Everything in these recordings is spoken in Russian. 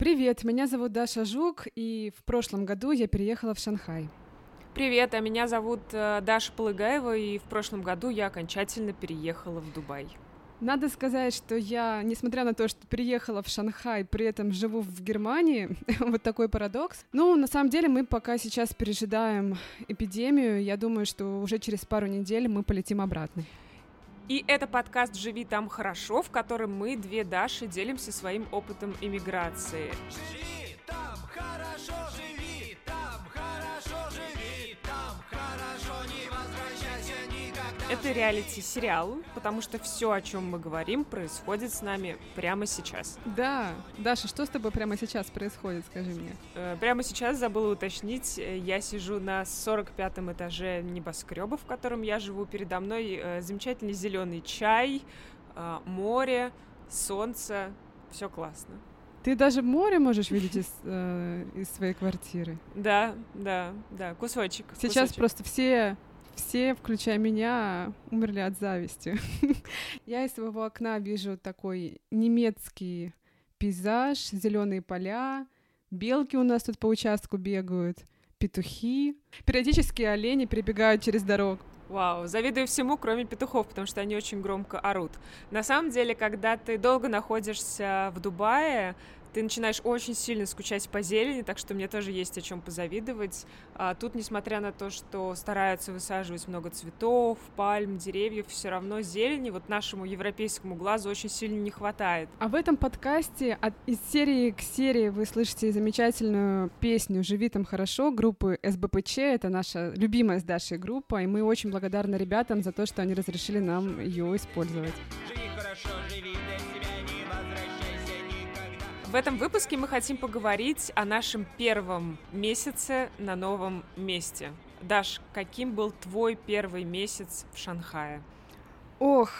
Привет, меня зовут Даша Жук, и в прошлом году я переехала в Шанхай. Привет, а меня зовут Даша Полыгаева, и в прошлом году я окончательно переехала в Дубай. Надо сказать, что я, несмотря на то, что переехала в Шанхай, при этом живу в Германии, вот такой парадокс. Ну, на самом деле, мы пока сейчас пережидаем эпидемию, я думаю, что уже через пару недель мы полетим обратно. И это подкаст «Живи там хорошо», в котором мы, две Даши, делимся своим опытом эмиграции. Живи там хорошо, живи там хорошо, живи там хорошо, не возвращайся никогда. Это реалити-сериал, потому что все, о чем мы говорим, происходит с нами прямо сейчас. Да. Даша, что с тобой прямо сейчас происходит, скажи мне? Прямо сейчас, забыла уточнить, я сижу на 45-м этаже небоскреба, в котором я живу. Передо мной замечательный зеленый чай, море, солнце. Все классно. Ты даже море можешь видеть из своей квартиры. Да. Кусочек. Сейчас просто все, включая меня, умерли от зависти. Я из своего окна вижу такой немецкий пейзаж, зеленые поля, белки у нас тут по участку бегают, петухи. Периодически олени перебегают через дорогу. Вау, завидую всему, кроме петухов, потому что они очень громко орут. На самом деле, когда ты долго находишься в Дубае, ты начинаешь очень сильно скучать по зелени, так что мне тоже есть о чем позавидовать. А тут, несмотря на то, что стараются высаживать много цветов, пальм, деревьев, все равно зелени вот нашему европейскому глазу очень сильно не хватает. А в этом подкасте из серии к серии вы слышите замечательную песню «Живи там хорошо» группы СБПЧ. Это наша любимая с Дашей группа, и мы очень благодарны ребятам за то, что они разрешили нам ее использовать. Живи хорошо, живи для себя, не возвращайся. В этом выпуске мы хотим поговорить о нашем первом месяце на новом месте. Даш, каким был твой первый месяц в Шанхае? Ох,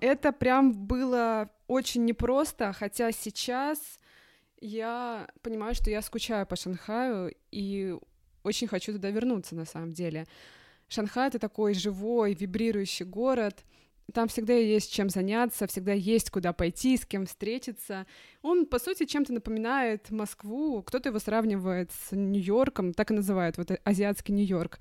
это прям было очень непросто, хотя сейчас я понимаю, что я скучаю по Шанхаю и очень хочу туда вернуться на самом деле. Шанхай — это такой живой, вибрирующий город. Там всегда есть чем заняться, всегда есть куда пойти, с кем встретиться. Он, по сути, чем-то напоминает Москву. Кто-то его сравнивает с Нью-Йорком, так и называют, вот азиатский Нью-Йорк.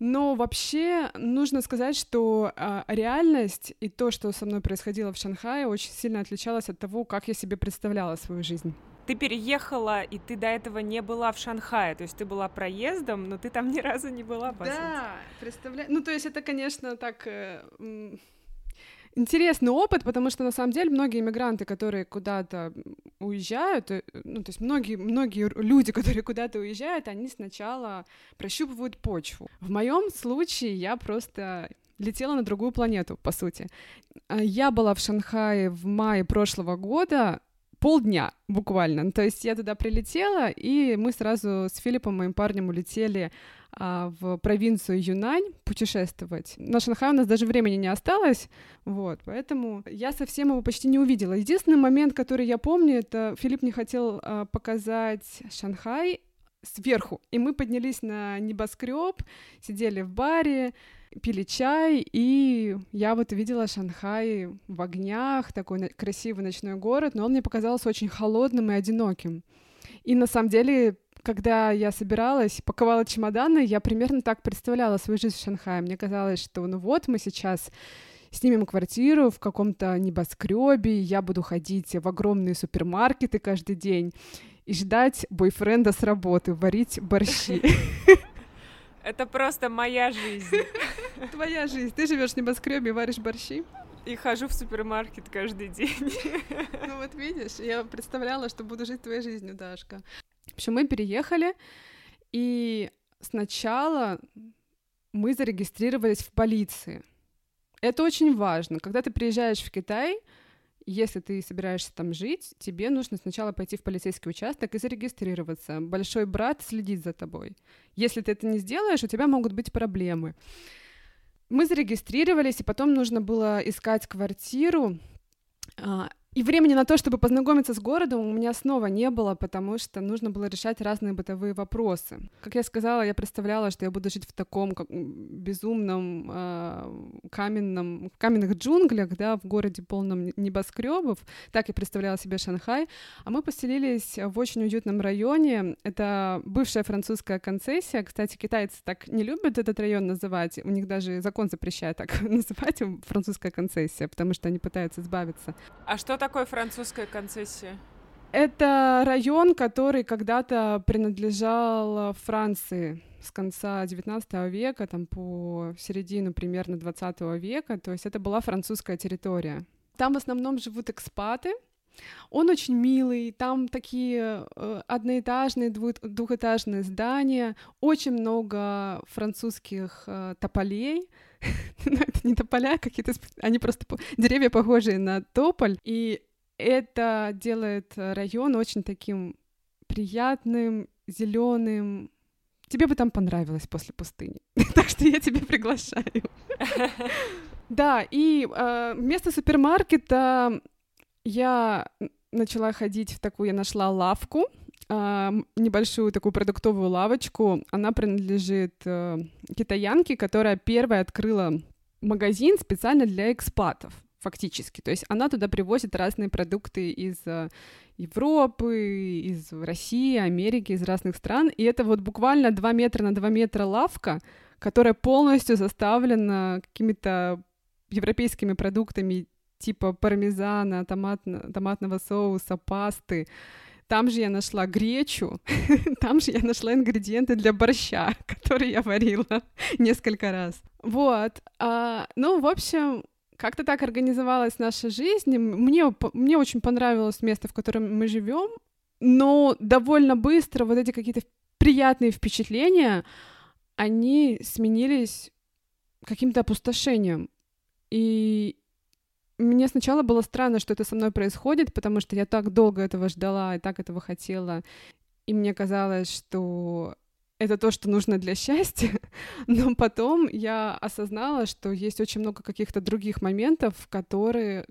Но вообще нужно сказать, что реальность и то, что со мной происходило в Шанхае, очень сильно отличалось от того, как я себе представляла свою жизнь. Ты переехала, и ты до этого не была в Шанхае, то есть ты была проездом, но ты там ни разу не была, по сути. Да, представляю. Ну, то есть это, конечно, так... Интересный опыт, потому что, на самом деле, многие иммигранты, которые куда-то уезжают, ну, то есть многие люди, которые куда-то уезжают, они сначала прощупывают почву. В моем случае я просто летела на другую планету, по сути. Я была в Шанхае в мае прошлого года, полдня буквально. То есть я туда прилетела, и мы сразу с Филиппом, моим парнем, улетели в провинцию Юньнань путешествовать. На Шанхай у нас даже времени не осталось, вот, поэтому я совсем его почти не увидела. Единственный момент, который я помню, это Филипп не хотел показать Шанхай сверху, и мы поднялись на небоскреб, сидели в баре, пили чай, и я вот увидела Шанхай в огнях, такой красивый ночной город, но он мне показался очень холодным и одиноким. И на самом деле, когда я собиралась, паковала чемоданы, я примерно так представляла свою жизнь в Шанхае. Мне казалось, что ну вот мы сейчас снимем квартиру в каком-то небоскребе, я буду ходить в огромные супермаркеты каждый день и ждать бойфренда с работы, варить борщи. Это просто моя жизнь. Твоя жизнь. Ты живешь в небоскребе и варишь борщи? И хожу в супермаркет каждый день. Ну вот видишь, я представляла, что буду жить твоей жизнью, Дашка. В общем, мы переехали, и сначала мы зарегистрировались в полиции. Это очень важно. Когда ты приезжаешь в Китай, если ты собираешься там жить, тебе нужно сначала пойти в полицейский участок и зарегистрироваться. Большой брат следит за тобой. Если ты это не сделаешь, у тебя могут быть проблемы. Мы зарегистрировались, и потом нужно было искать квартиру. И времени на то, чтобы познакомиться с городом, у меня снова не было, потому что нужно было решать разные бытовые вопросы. Как я сказала, я представляла, что я буду жить в таком как, безумном каменных джунглях, да, в городе полном небоскребов. Так я представляла себе Шанхай. А мы поселились в очень уютном районе. Это бывшая французская концессия. Кстати, китайцы так не любят этот район называть. У них даже закон запрещает так называть французская концессия, потому что они пытаются избавиться. А что такое французская концессия? Это район, который когда-то принадлежал Франции с конца XIX века, там по середину примерно XX века, то есть это была французская территория. Там в основном живут экспаты. Он очень милый, там такие одноэтажные, двухэтажные здания, очень много французских тополей. Это не тополя, какие-то, они просто деревья, похожие на тополь, и это делает район очень таким приятным, зеленым. Тебе бы там понравилось после пустыни, так что я тебя приглашаю. Да, и вместо супермаркета я начала ходить в такую, я нашла лавку, небольшую такую продуктовую лавочку. Она принадлежит китаянке, которая первая открыла магазин специально для экспатов, фактически. То есть она туда привозит разные продукты из Европы, из России, Америки, из разных стран. И это вот буквально 2 метра на 2 метра лавка, которая полностью заставлена какими-то европейскими продуктами, типа пармезана, томатного соуса, пасты. Там же я нашла гречу, там же я нашла ингредиенты для борща, которые я варила несколько раз. Вот. Ну, в общем, как-то так организовалась наша жизнь. Мне очень понравилось место, в котором мы живем, но довольно быстро вот эти какие-то приятные впечатления, они сменились каким-то опустошением. И мне сначала было странно, что это со мной происходит, потому что я так долго этого ждала и так этого хотела, и мне казалось, что это то, что нужно для счастья, но потом я осознала, что есть очень много каких-то других моментов, которые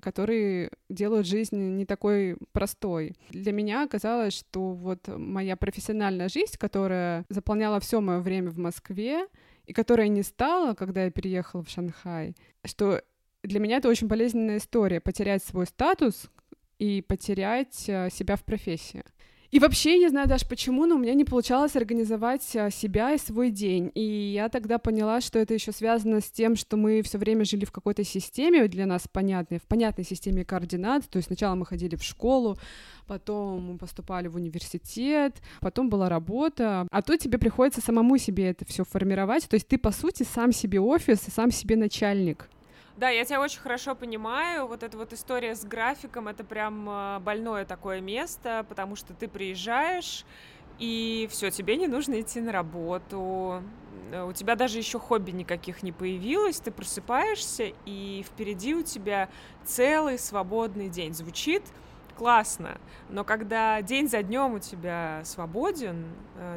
делают жизнь не такой простой. Для меня оказалось, что вот моя профессиональная жизнь, которая заполняла все мое время в Москве, и которая не стала, когда я переехала в Шанхай, что для меня это очень болезненная история — потерять свой статус и потерять себя в профессии. И вообще, не знаю даже почему, но у меня не получалось организовать себя и свой день. И я тогда поняла, что это еще связано с тем, что мы все время жили в какой-то системе, для нас понятной, в понятной системе координат. То есть сначала мы ходили в школу, потом мы поступали в университет, потом была работа. А тут тебе приходится самому себе это все формировать. То есть ты, по сути, сам себе офис и сам себе начальник. Да, я тебя очень хорошо понимаю, вот эта вот история с графиком, это прям больное такое место, потому что ты приезжаешь, и все, тебе не нужно идти на работу, у тебя даже еще хобби никаких не появилось, ты просыпаешься, и впереди у тебя целый свободный день. Звучит классно, но когда день за днем у тебя свободен,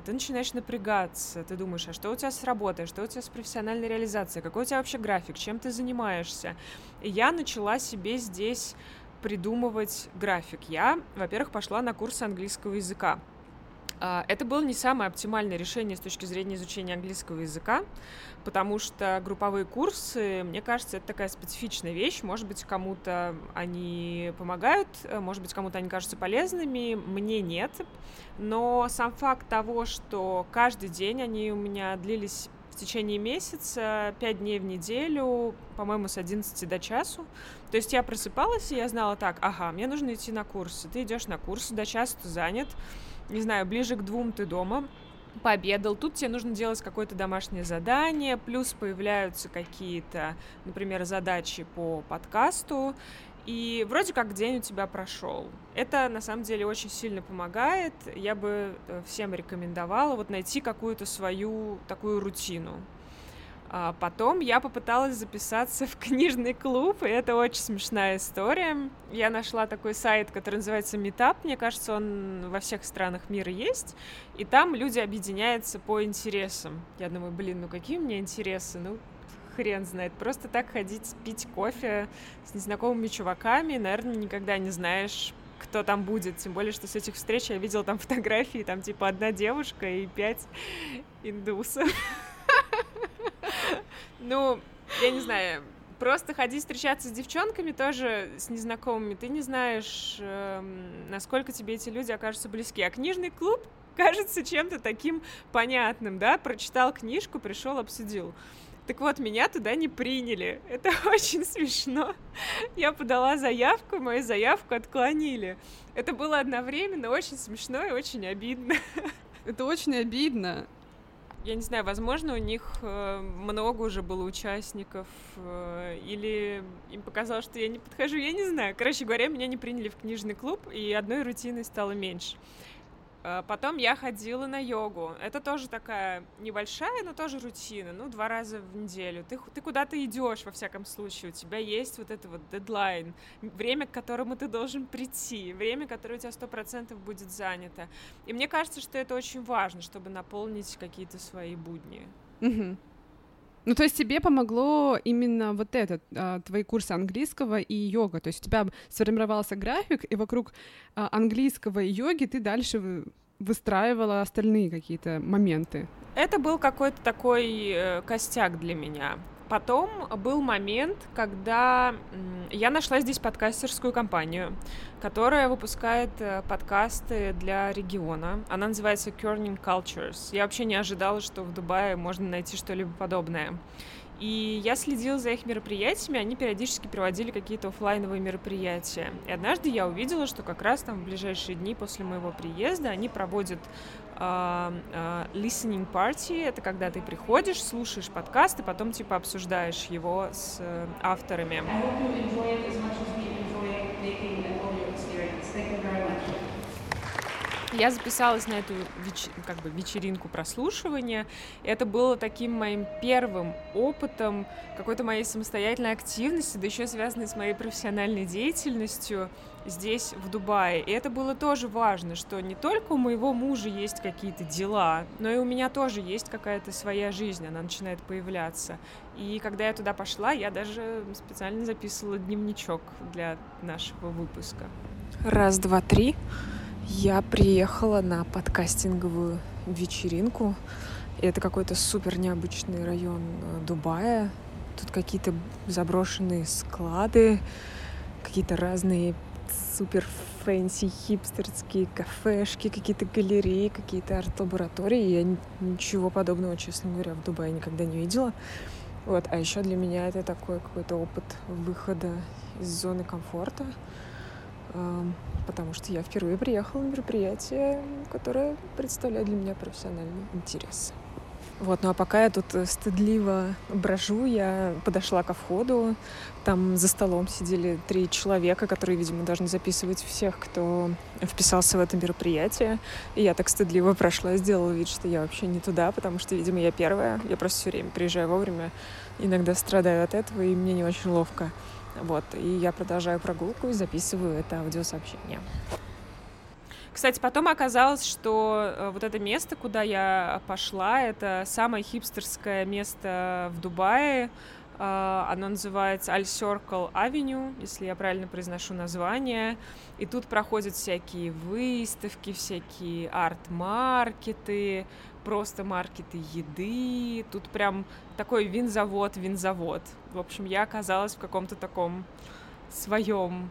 ты начинаешь напрягаться, ты думаешь, а что у тебя с работой, что у тебя с профессиональной реализацией, какой у тебя вообще график, чем ты занимаешься. И я начала себе здесь придумывать график. Я, во-первых, пошла на курсы английского языка. Это было не самое оптимальное решение с точки зрения изучения английского языка, потому что групповые курсы, мне кажется, это такая специфичная вещь. Может быть, кому-то они помогают, может быть, кому-то они кажутся полезными, мне нет. Но сам факт того, что каждый день они у меня длились в течение месяца, 5 дней в неделю, по-моему, с 11 до часу. То есть я просыпалась, и я знала так, ага, мне нужно идти на курсы. Ты идешь на курсы, до часа ты занят. Не знаю, ближе к 2 ты дома, пообедал, тут тебе нужно делать какое-то домашнее задание, плюс появляются какие-то, например, задачи по подкасту, и вроде как день у тебя прошел. Это, на самом деле, очень сильно помогает, я бы всем рекомендовала вот найти какую-то свою такую рутину. Потом я попыталась записаться в книжный клуб, и это очень смешная история. Я нашла такой сайт, который называется Meetup, мне кажется, он во всех странах мира есть, и там люди объединяются по интересам. Я думаю, блин, ну какие у меня интересы, ну хрен знает. Просто так ходить, пить кофе с незнакомыми чуваками, наверное, никогда не знаешь, кто там будет. Тем более, что с этих встреч я видела там фотографии, там типа одна девушка и 5 индусов. Ну, я не знаю, просто ходить встречаться с девчонками тоже, с незнакомыми, ты не знаешь, насколько тебе эти люди окажутся близки. А книжный клуб кажется чем-то таким понятным, да? Прочитал книжку, пришел, обсудил. Так вот, меня туда не приняли. Это очень смешно. Я подала заявку, мою заявку отклонили. Это было одновременно очень смешно и очень обидно. Это очень обидно. Я не знаю, возможно, у них много уже было участников, или им показалось, что я не подхожу, я не знаю. Короче говоря, меня не приняли в книжный клуб, и одной рутиной стало меньше. Потом я ходила на йогу. Это тоже такая небольшая, но тоже рутина. 2 раза в неделю. Ты куда-то идешь, во всяком случае. У тебя есть вот это вот дедлайн. Время, к которому ты должен прийти. Время, которое у тебя 100% будет занято. И мне кажется, что это очень важно, чтобы наполнить какие-то свои будни. Угу. Ну, то есть тебе помогло именно вот это, твои курсы английского и йога. То есть у тебя сформировался график, и вокруг английского и йоги ты дальше выстраивала остальные какие-то моменты. Это был какой-то такой костяк для меня. Потом был момент, когда я нашла здесь подкастерскую компанию, которая выпускает подкасты для региона. Она называется Kerning Cultures. Я вообще не ожидала, что в Дубае можно найти что-либо подобное. И я следила за их мероприятиями, они периодически проводили какие-то офлайновые мероприятия. И однажды я увидела, что как раз там в ближайшие дни после моего приезда они проводят listening party. Это когда ты приходишь, слушаешь подкаст и потом типа обсуждаешь его с авторами. Я записалась на эту вечеринку прослушивания. Это было таким моим первым опытом какой-то моей самостоятельной активности, да еще связанной с моей профессиональной деятельностью здесь, в Дубае. И это было тоже важно, что не только у моего мужа есть какие-то дела, но и у меня тоже есть какая-то своя жизнь, она начинает появляться. И когда я туда пошла, я даже специально записывала дневничок для нашего выпуска. 1, 2, 3... Я приехала на подкастинговую вечеринку. Это какой-то супер необычный район Дубая. Тут какие-то заброшенные склады, какие-то разные супер фэнси хипстерские кафешки, какие-то галереи, какие-то арт-лаборатории. Я ничего подобного, честно говоря, в Дубае никогда не видела. Вот. А еще для меня это такой какой-то опыт выхода из зоны комфорта. Потому что я впервые приехала на мероприятие, которое представляет для меня профессиональный интерес. Вот, ну а пока я тут стыдливо брожу, я подошла ко входу. Там за столом сидели 3 человека, которые, видимо, должны записывать всех, кто вписался в это мероприятие. И я так стыдливо прошла, сделала вид, что я вообще не туда, потому что, видимо, я первая. Я просто все время приезжаю вовремя, иногда страдаю от этого, и мне не очень ловко. Вот, и я продолжаю прогулку и записываю это аудиосообщение. Кстати, потом оказалось, что вот это место, куда я пошла, это самое хипстерское место в Дубае. Оно называется Аль Сёркл Авеню, если я правильно произношу название. И тут проходят всякие выставки, всякие арт-маркеты, просто маркеты еды. Тут прям такой винзавод. В общем, я оказалась в каком-то таком своем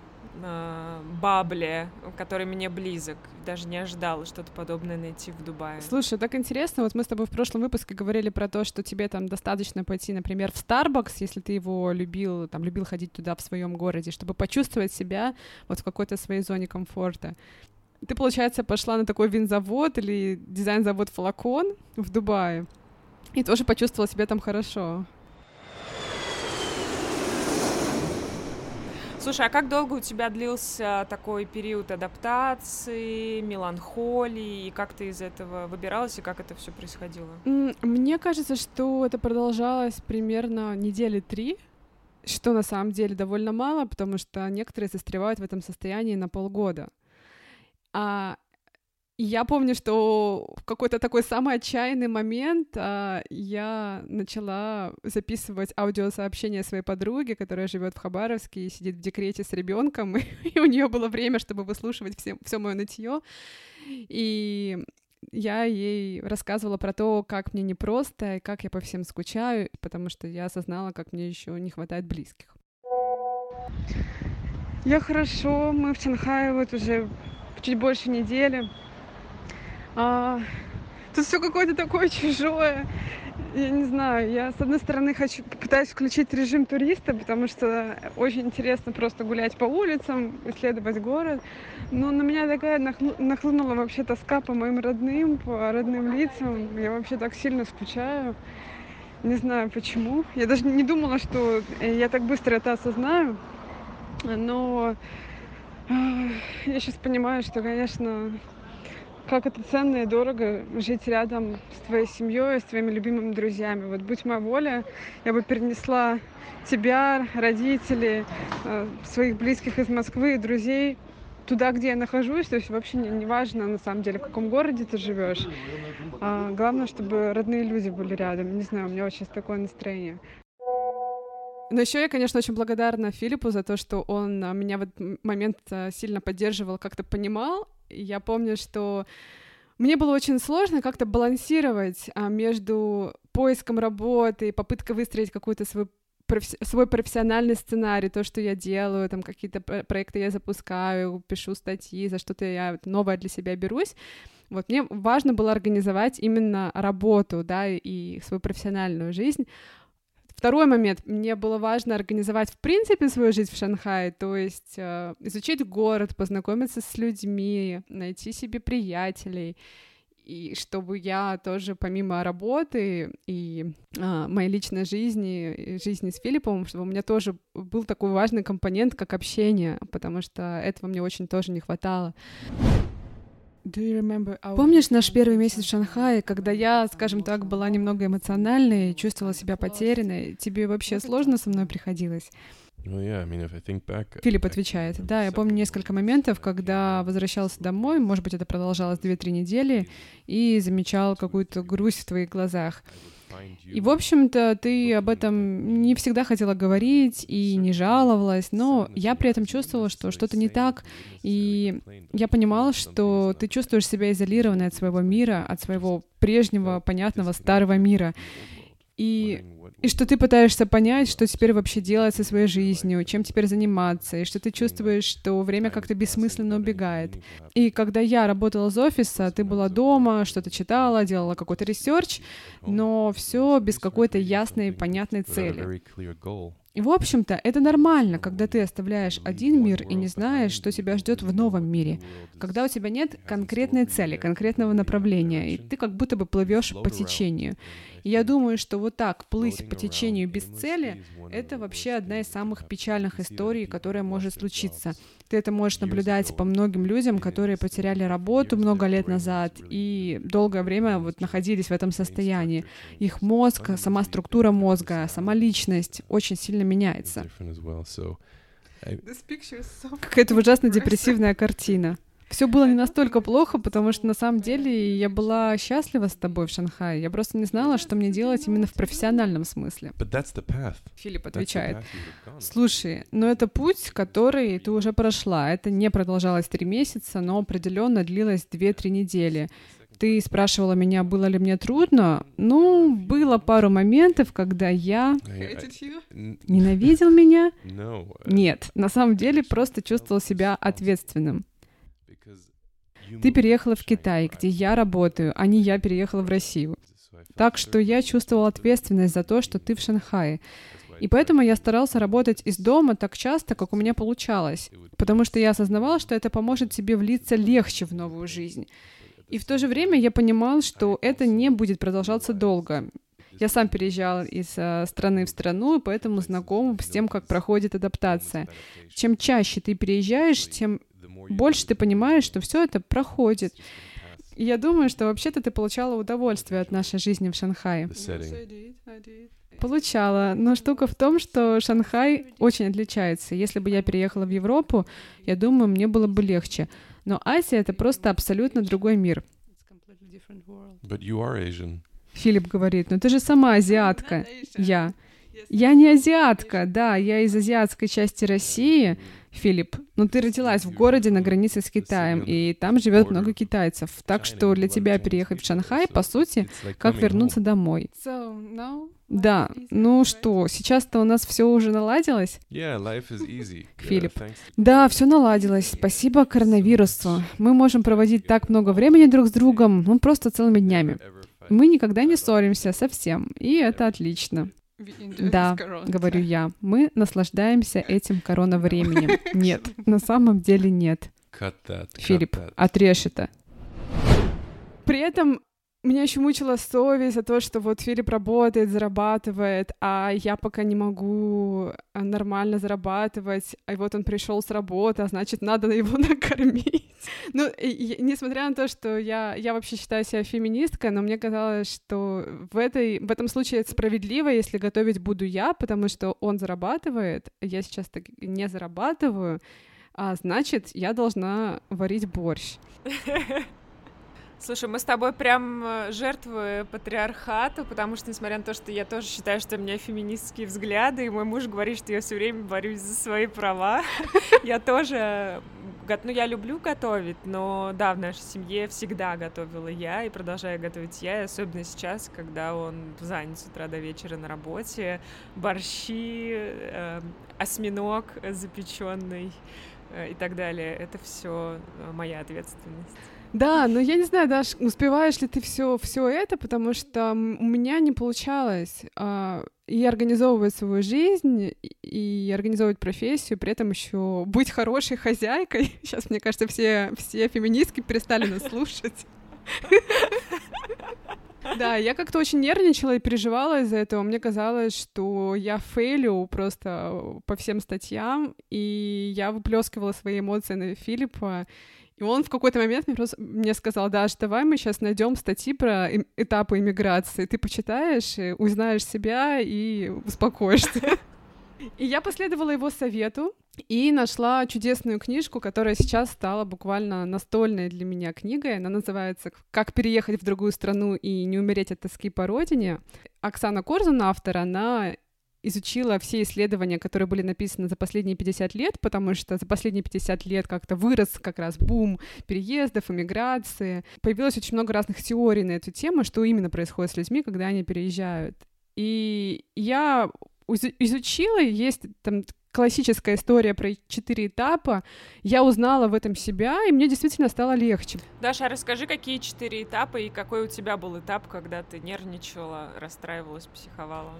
бабле, который мне близок. Даже не ожидала что-то подобное найти в Дубае. Слушай, так интересно, вот мы с тобой в прошлом выпуске говорили про то, что тебе там достаточно пойти, например, в Starbucks, если ты его любил, там, любил ходить туда в своем городе, чтобы почувствовать себя вот в какой-то своей зоне комфорта. Ты, получается, пошла на такой винзавод или дизайн-завод «Флакон» в Дубае и тоже почувствовала себя там хорошо. Слушай, а как долго у тебя длился такой период адаптации, меланхолии, и как ты из этого выбиралась, и как это все происходило? Мне кажется, что это продолжалось примерно 3 недели, что на самом деле довольно мало, потому что некоторые застревают в этом состоянии на полгода. А Я помню, что в какой-то такой самый отчаянный момент я начала записывать аудиосообщение своей подруге, которая живет в Хабаровске и сидит в декрете с ребенком, и у нее было время, чтобы выслушивать все мое нытье. И я ей рассказывала про то, как мне непросто, и как я по всем скучаю, потому что я осознала, как мне еще не хватает близких. Я хорошо, мы в Шанхае вот уже чуть больше недели. Тут все какое-то такое чужое. Я не знаю, я с одной стороны пытаюсь включить режим туриста, потому что очень интересно просто гулять по улицам, исследовать город. Но на меня такая нахлынула вообще тоска по моим родным, по родным лицам. Я вообще так сильно скучаю. Не знаю почему. Я даже не думала, что я так быстро это осознаю. Но я сейчас понимаю, что, конечно, как это ценно и дорого жить рядом с твоей семьей, с твоими любимыми друзьями. Вот будь моя воля, я бы перенесла тебя, родителей, своих близких из Москвы, друзей туда, где я нахожусь. То есть вообще не важно, на самом деле, в каком городе ты живешь. Главное, чтобы родные люди были рядом. Не знаю, у меня вот сейчас такое настроение. Но еще я, конечно, очень благодарна Филиппу за то, что он меня в этот момент сильно поддерживал, как-то понимал. Я помню, что мне было очень сложно как-то балансировать между поиском работы и попыткой выстроить какой-то свой профессиональный сценарий, то, что я делаю, там какие-то проекты я запускаю, пишу статьи, за что-то я новое для себя берусь. Вот мне важно было организовать именно работу, да, и свою профессиональную жизнь. Второй момент. Мне было важно организовать, в принципе, свою жизнь в Шанхае, то есть изучить город, познакомиться с людьми, найти себе приятелей, и чтобы я тоже помимо работы и моей личной жизни, жизни с Филиппом, чтобы у меня тоже был такой важный компонент, как общение, потому что этого мне очень тоже не хватало. Помнишь наш первый месяц в Шанхае, когда я, скажем так, была немного эмоциональной, чувствовала себя потерянной? Тебе вообще сложно со мной приходилось? Филипп отвечает: да, я помню несколько моментов, когда возвращался домой, может быть, это продолжалось 2-3 недели, и замечал какую-то грусть в твоих глазах. И, в общем-то, ты об этом не всегда хотела говорить и не жаловалась, но я при этом чувствовала, что что-то не так, и я понимала, что ты чувствуешь себя изолированной от своего мира, от своего прежнего, понятного, старого мира, и что ты пытаешься понять, что теперь вообще делать со своей жизнью, чем теперь заниматься, и что ты чувствуешь, что время как-то бессмысленно убегает. И когда я работала из офиса, ты была дома, что-то читала, делала какой-то ресерч, но все без какой-то ясной и понятной цели. И, в общем-то, это нормально, когда ты оставляешь один мир и не знаешь, что тебя ждет в новом мире, когда у тебя нет конкретной цели, конкретного направления, и ты как будто бы плывешь по течению. И я думаю, что вот так плыть по течению без цели — это вообще одна из самых печальных историй, которая может случиться. Ты это можешь наблюдать по многим людям, которые потеряли работу много лет назад и долгое время вот находились в этом состоянии. Их мозг, сама структура мозга, сама личность очень сильно меняется. Какая-то ужасно депрессивная картина. Все было не настолько плохо, потому что на самом деле я была счастлива с тобой в Шанхае. Я просто не знала, что мне делать именно в профессиональном смысле. Филипп отвечает: слушай, но это путь, который ты уже прошла. Это не продолжалось 3 месяца, но определенно длилось 2-3 недели. Ты спрашивала меня, было ли мне трудно. Ну, было пару моментов, когда я... Ненавидел меня? Нет, на самом деле просто чувствовал себя ответственным. Ты переехала в Китай, где я работаю, а не я переехала в Россию. Так что я чувствовала ответственность за то, что ты в Шанхае. И поэтому я старался работать из дома так часто, как у меня получалось, потому что я осознавала, что это поможет тебе влиться легче в новую жизнь. И в то же время я понимал, что это не будет продолжаться долго. Я сам переезжал из страны в страну, и поэтому знаком с тем, как проходит адаптация. Чем чаще ты переезжаешь, тем больше ты понимаешь, что все это проходит. И я думаю, что вообще-то ты получала удовольствие от нашей жизни в Шанхае. Получала, но штука в том, что Шанхай очень отличается. Если бы я переехала в Европу, я думаю, мне было бы легче. Но Азия — это просто абсолютно другой мир. Филипп говорит, но ты же сама азиатка. Я не азиатка, да, я из азиатской части России, Филипп. Но ты родилась в городе на границе с Китаем, и там живет много китайцев. Так что для тебя переехать в Шанхай, по сути, как вернуться домой. Да, ну что, сейчас-то у нас все уже наладилось? Филипп. Да, все наладилось. Спасибо коронавирусу. Мы можем проводить так много времени друг с другом, ну просто целыми днями. Мы никогда не ссоримся совсем, и это отлично. Да, говорю я, мы наслаждаемся этим коронавременем. Нет, на самом деле нет. Филипп, отрежь это. При этом меня еще мучила совесть за то, что вот Филипп работает, зарабатывает, а я пока не могу нормально зарабатывать, а вот он пришел с работы, а значит, надо его накормить. Ну, несмотря на то, что я вообще считаю себя феминисткой, но мне казалось, что в этом случае это справедливо, если готовить буду я, потому что он зарабатывает, я сейчас так не зарабатываю, а значит, я должна варить борщ. Слушай, мы с тобой прям жертвы патриархата, потому что, несмотря на то, что я тоже считаю, что у меня феминистские взгляды, и мой муж говорит, что я все время борюсь за свои права, я тоже... Ну, я люблю готовить, но, да, в нашей семье всегда готовила я и продолжаю готовить я, и особенно сейчас, когда он занят с утра до вечера на работе, борщи, осьминог запеченный и так далее. Это все моя ответственность. Да, но я не знаю, Даш, успеваешь ли ты все это, потому что у меня не получалось и организовывать свою жизнь, и организовывать профессию, при этом еще быть хорошей хозяйкой. Сейчас, мне кажется, все феминистки перестали нас слушать. Да, я как-то очень нервничала и переживала из-за этого. Мне казалось, что я фейлю просто по всем статьям, и я выплескивала свои эмоции на Филиппа. И он в какой-то момент мне сказал: Даш, давай мы сейчас найдем статьи про этапы иммиграции, ты почитаешь, узнаешь себя и успокоишься. И я последовала его совету и нашла чудесную книжку, которая сейчас стала буквально настольной для меня книгой. Она называется «Как переехать в другую страну и не умереть от тоски по родине». Оксана Корзун, автор, она изучила все исследования, которые были написаны за последние 50 лет, потому что за последние 50 лет как-то вырос как раз бум переездов, эмиграции. Появилось очень много разных теорий на эту тему, что именно происходит с людьми, когда они переезжают. И я изучила, есть там классическая история про 4 этапа, я узнала в этом себя, и мне действительно стало легче. Даша, расскажи, какие 4 этапа, и какой у тебя был этап, когда ты нервничала, расстраивалась, психовала?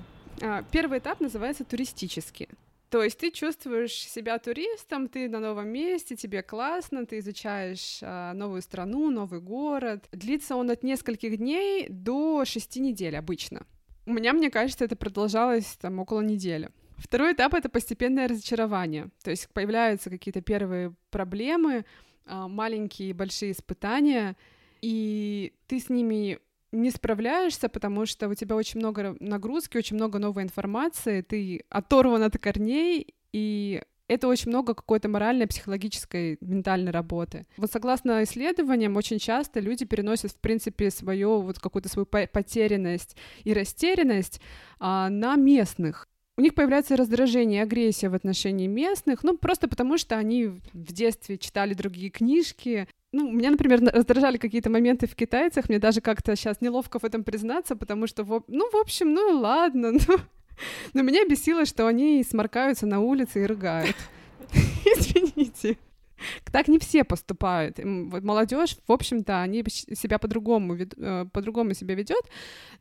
Первый этап называется туристический. То есть ты чувствуешь себя туристом, ты на новом месте, тебе классно, ты изучаешь новую страну, новый город. Длится он от нескольких дней до 6 недель обычно. У меня, мне кажется, это продолжалось там около недели. Второй этап — это постепенное разочарование. То есть появляются какие-то первые проблемы, маленькие и большие испытания, и ты с ними... не справляешься, потому что у тебя очень много нагрузки, очень много новой информации, ты оторван от корней, и это очень много какой-то моральной, психологической, ментальной работы. Вот согласно исследованиям, очень часто люди переносят, в принципе, какую-то свою потерянность и растерянность на местных. У них появляется раздражение, агрессия в отношении местных, ну, просто потому что они в детстве читали другие книжки. Ну, меня, например, раздражали какие-то моменты в китайцах, мне даже как-то сейчас неловко в этом признаться, потому что, но меня бесило, что они сморкаются на улице и рыгают. Извините. Так не все поступают. Молодежь, в общем-то, они себя по-другому себя ведет,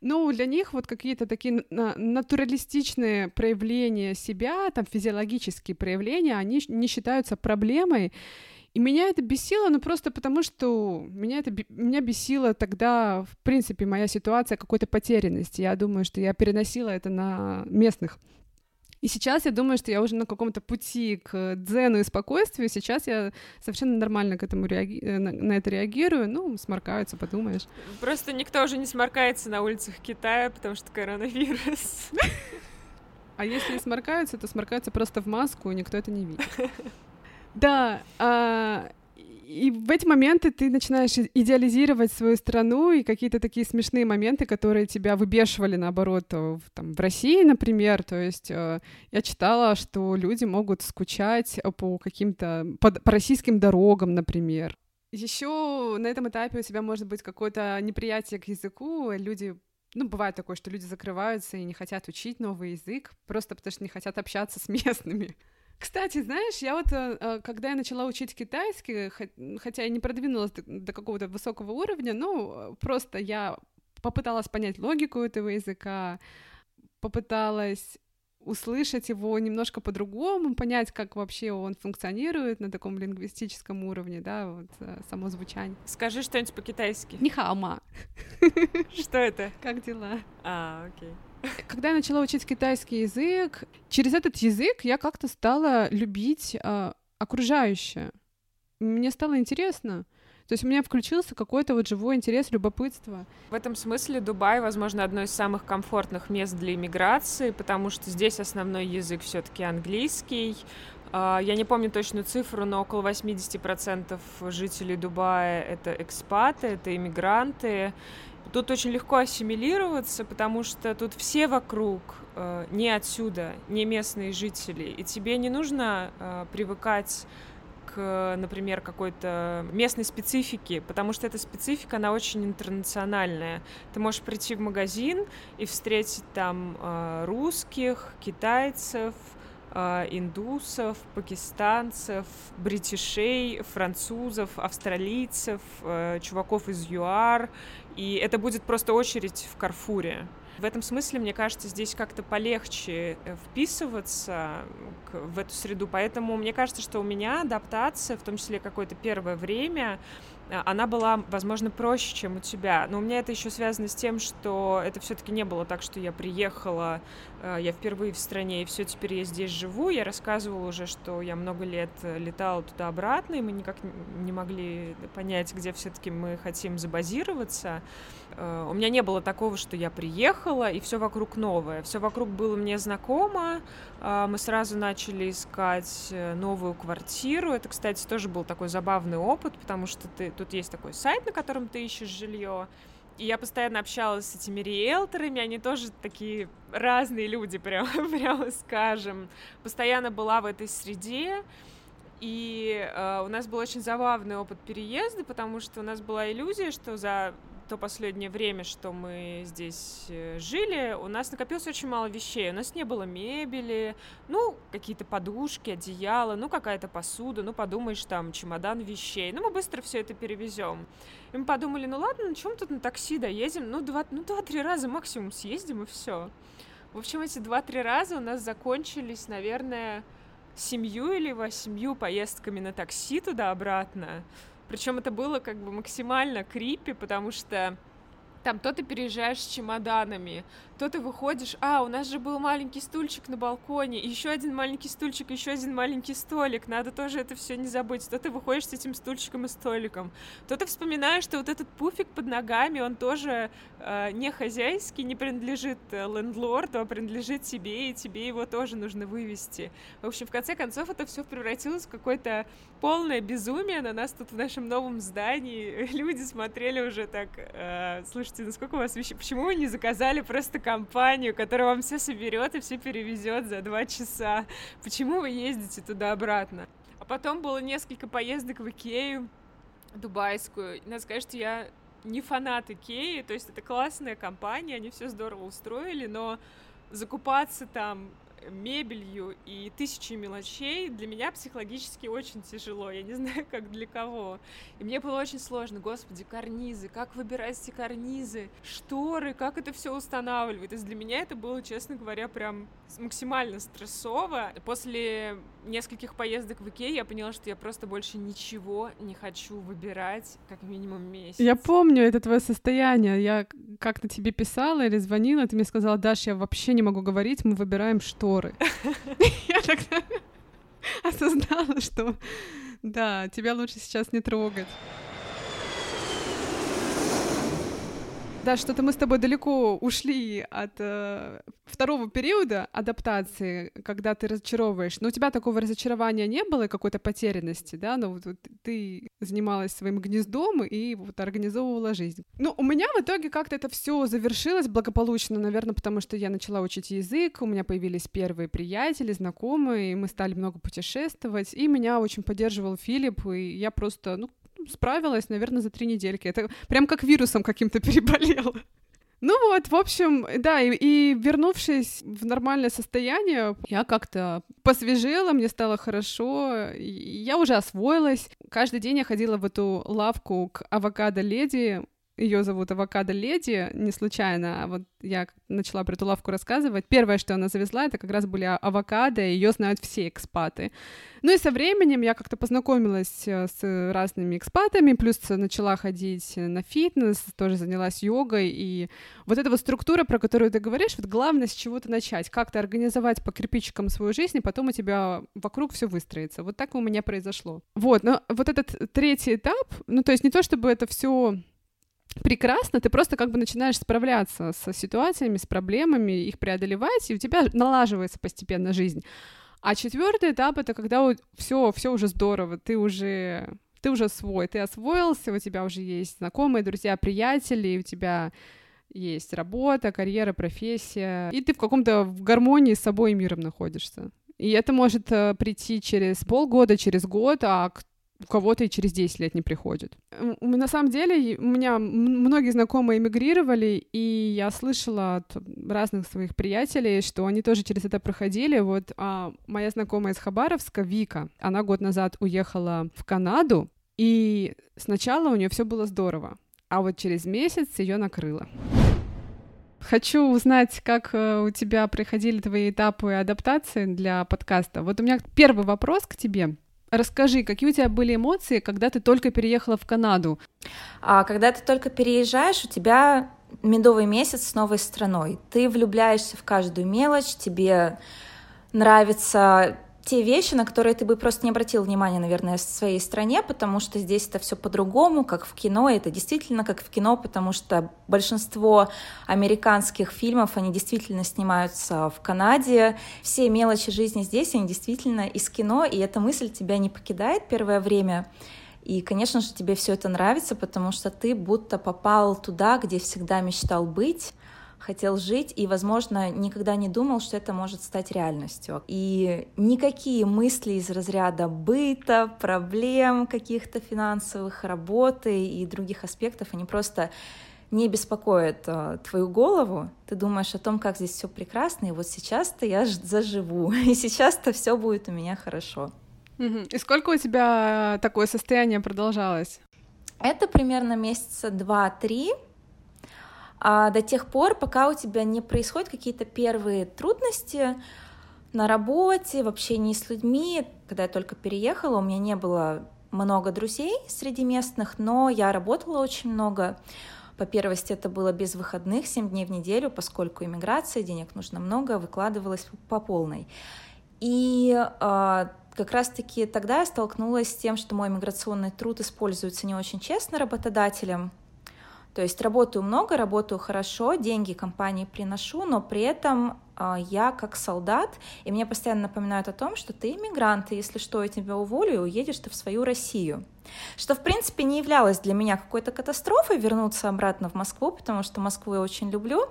но для них вот какие-то такие натуралистичные проявления себя, там физиологические проявления, они не считаются проблемой. И меня это бесило, просто потому, что меня бесила тогда, в принципе, моя ситуация какой-то потерянности. Я думаю, что я переносила это на местных. И сейчас я думаю, что я уже на каком-то пути к дзену и спокойствию. Сейчас я совершенно нормально на это реагирую. Ну, сморкаются, подумаешь. Просто никто уже не сморкается на улицах Китая, потому что коронавирус. А если и сморкаются, то сморкаются просто в маску, и никто это не видит. Да, И в эти моменты ты начинаешь идеализировать свою страну и какие-то такие смешные моменты, которые тебя выбешивали, наоборот, там, в России, например. То есть я читала, что люди могут скучать по каким-то... по российским дорогам, например. Еще на этом этапе у тебя может быть какое-то неприятие к языку. Люди... Ну, бывает такое, что люди закрываются и не хотят учить новый язык, просто потому что не хотят общаться с местными. Кстати, знаешь, я вот, когда я начала учить китайский, хотя я не продвинулась до какого-то высокого уровня, ну, просто я попыталась понять логику этого языка, попыталась услышать его немножко по-другому, понять, как вообще он функционирует на таком лингвистическом уровне, да, вот само звучание. Скажи что-нибудь по-китайски. Нихаома. Что это? Как дела? А, окей. Когда я начала учить китайский язык, через этот язык я как-то стала любить окружающее. Мне стало интересно. То есть у меня включился какой-то вот живой интерес, любопытство. В этом смысле Дубай, возможно, одно из самых комфортных мест для иммиграции, потому что здесь основной язык все-таки английский. Я не помню точную цифру, но около 80% жителей Дубая — это экспаты, это иммигранты. Тут очень легко ассимилироваться, потому что тут все вокруг не отсюда, не местные жители, и тебе не нужно привыкать к, например, какой-то местной специфике, потому что эта специфика, она очень интернациональная. Ты можешь прийти в магазин и встретить там русских, китайцев, индусов, пакистанцев, бритишей, французов, австралийцев, чуваков из ЮАР, и это будет просто очередь в Карфуре. В этом смысле, мне кажется, здесь как-то полегче вписываться в эту среду, поэтому мне кажется, что у меня адаптация, в том числе какое-то первое время, она была, возможно, проще, чем у тебя. Но у меня это еще связано с тем, что это все-таки не было так, что я приехала, я впервые в стране, и все, теперь я здесь живу. Я рассказывала уже, что я много лет летала туда-обратно, и мы никак не могли понять, где все-таки мы хотим забазироваться. У меня не было такого, что я приехала, и все вокруг новое. Все вокруг было мне знакомо. Мы сразу начали искать новую квартиру. Это, кстати, тоже был такой забавный опыт, потому что тут есть такой сайт, на котором ты ищешь жилье. И я постоянно общалась с этими риэлторами, они тоже такие разные люди, прямо скажем. Постоянно была в этой среде. И у нас был очень забавный опыт переезда, потому что у нас была иллюзия, что за то последнее время, что мы здесь жили, у нас накопилось очень мало вещей. У нас не было мебели, ну, какие-то подушки, одеяло, ну, какая-то посуда, ну, подумаешь, там, чемодан вещей. Ну, мы быстро все это перевезем. И мы подумали, ну, ладно, на чем тут на такси доедем? Ну, два-три раза максимум съездим, и все. В общем, эти 2-3 раза у нас закончились, наверное, 7 или 8 поездками на такси туда-обратно. Причем это было как бы максимально крипи, потому что там то ты переезжаешь с чемоданами, то ты выходишь, у нас же был маленький стульчик на балконе, еще один маленький стульчик, еще один маленький столик, надо тоже это все не забыть, то ты выходишь с этим стульчиком и столиком, то ты вспоминаешь, что вот этот пуфик под ногами, он тоже не хозяйский, не принадлежит лендлорду, а принадлежит тебе, и тебе его тоже нужно вывести. В общем, в конце концов, это все превратилось в какое-то полное безумие. На нас тут в нашем новом здании люди смотрели уже так, слышали, насколько у вас вещей? Почему вы не заказали просто компанию, которая вам все соберет и все перевезет за 2 часа? Почему вы ездите туда-обратно? А потом было несколько поездок в Икею дубайскую. Надо сказать, что я не фанат Икеи, то есть это классная компания, они все здорово устроили, но закупаться там мебелью и тысячи мелочей для меня психологически очень тяжело. Я не знаю, как для кого. И мне было очень сложно. Господи, карнизы, как выбирать эти карнизы, шторы, как это все устанавливать. То есть для меня это было, честно говоря, прям максимально стрессово. После нескольких поездок в Икею я поняла, что я просто больше ничего не хочу выбирать как минимум месяц. Я помню это твое состояние. Я как-то тебе писала или звонила, ты мне сказала: Даш, я вообще не могу говорить, мы выбираем шторы. Я тогда осознала, что да, тебя лучше сейчас не трогать. Да, что-то мы с тобой далеко ушли от второго периода адаптации, когда ты разочаровываешь. Но у тебя такого разочарования не было, какой-то потерянности, да? Но вот ты занималась своим гнездом и вот организовывала жизнь. Ну, у меня в итоге как-то это все завершилось благополучно, наверное, потому что я начала учить язык, у меня появились первые приятели, знакомые, и мы стали много путешествовать, и меня очень поддерживал Филипп, и я просто, справилась, наверное, за 3 недельки. Это прям как вирусом каким-то переболела. Ну вот, в общем, да, и вернувшись в нормальное состояние, я как-то посвежела, мне стало хорошо, я уже освоилась. Каждый день я ходила в эту лавку к авокадо леди, ее зовут авокадо леди, не случайно, а вот я начала про эту лавку рассказывать. Первое, что она завезла, это как раз были авокадо, ее знают все экспаты. Ну и со временем я как-то познакомилась с разными экспатами, плюс начала ходить на фитнес, тоже занялась йогой, и вот эта вот структура, про которую ты говоришь, вот главное с чего-то начать, как-то организовать по кирпичикам свою жизнь, и потом у тебя вокруг все выстроится. Вот так у меня произошло. Вот, но вот этот третий этап, то есть не то, чтобы это все прекрасно, ты просто как бы начинаешь справляться с ситуациями, с проблемами, их преодолевать, и у тебя налаживается постепенно жизнь. А 4-й этап — это когда все уже здорово, ты уже свой, ты освоился, у тебя уже есть знакомые, друзья, приятели, у тебя есть работа, карьера, профессия, и ты в каком-то в гармонии с собой и миром находишься. И это может прийти через полгода, через год, а у кого-то и через 10 лет не приходит. На самом деле, у меня многие знакомые эмигрировали, и я слышала от разных своих приятелей, что они тоже через это проходили. Вот моя знакомая из Хабаровска, Вика, она год назад уехала в Канаду, и сначала у нее все было здорово, а вот через месяц ее накрыло. Хочу узнать, как у тебя проходили твои этапы адаптации для подкаста. Вот у меня первый вопрос к тебе. Расскажи, какие у тебя были эмоции, когда ты только переехала в Канаду? Когда ты только переезжаешь, у тебя медовый месяц с новой страной. Ты влюбляешься в каждую мелочь, тебе нравятся те вещи, на которые ты бы просто не обратил внимания, наверное, в своей стране, потому что здесь это все по-другому, как в кино, и это действительно как в кино, потому что большинство американских фильмов, они действительно снимаются в Канаде, все мелочи жизни здесь, они действительно из кино, и эта мысль тебя не покидает первое время, и, конечно же, тебе все это нравится, потому что ты будто попал туда, где всегда мечтал быть, хотел жить и, возможно, никогда не думал, что это может стать реальностью. И никакие мысли из разряда быта, проблем каких-то финансовых, работы и других аспектов, они просто не беспокоят твою голову. Ты думаешь о том, как здесь все прекрасно, и вот сейчас-то я заживу, и сейчас-то все будет у меня хорошо. И сколько у тебя такое состояние продолжалось? Это примерно месяца 2-3. До тех пор, пока у тебя не происходят какие-то первые трудности на работе, в общении с людьми. Когда я только переехала, у меня не было много друзей среди местных, но я работала очень много. По первости, это было без выходных, 7 дней в неделю, поскольку иммиграция, денег нужно много, выкладывалась по полной. И как раз-таки тогда я столкнулась с тем, что мой миграционный труд используется не очень честно работодателем. То есть работаю много, работаю хорошо, деньги компании приношу, но при этом я как солдат, и мне постоянно напоминают о том, что ты иммигрант, и если что, я тебя уволю, и уедешь ты в свою Россию. Что, в принципе, не являлось для меня какой-то катастрофой вернуться обратно в Москву, потому что Москву я очень люблю,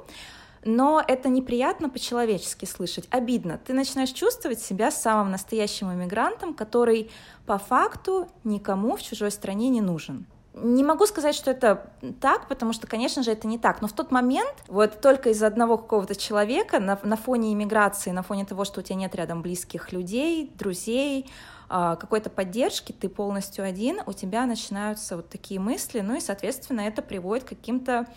но это неприятно по-человечески слышать, обидно. Ты начинаешь чувствовать себя самым настоящим иммигрантом, который по факту никому в чужой стране не нужен. Не могу сказать, что это так, потому что, конечно же, это не так. Но в тот момент, вот только из-за одного какого-то человека на фоне иммиграции, на фоне того, что у тебя нет рядом близких людей, друзей, какой-то поддержки, ты полностью один, у тебя начинаются вот такие мысли, ну и, соответственно, это приводит к каким-то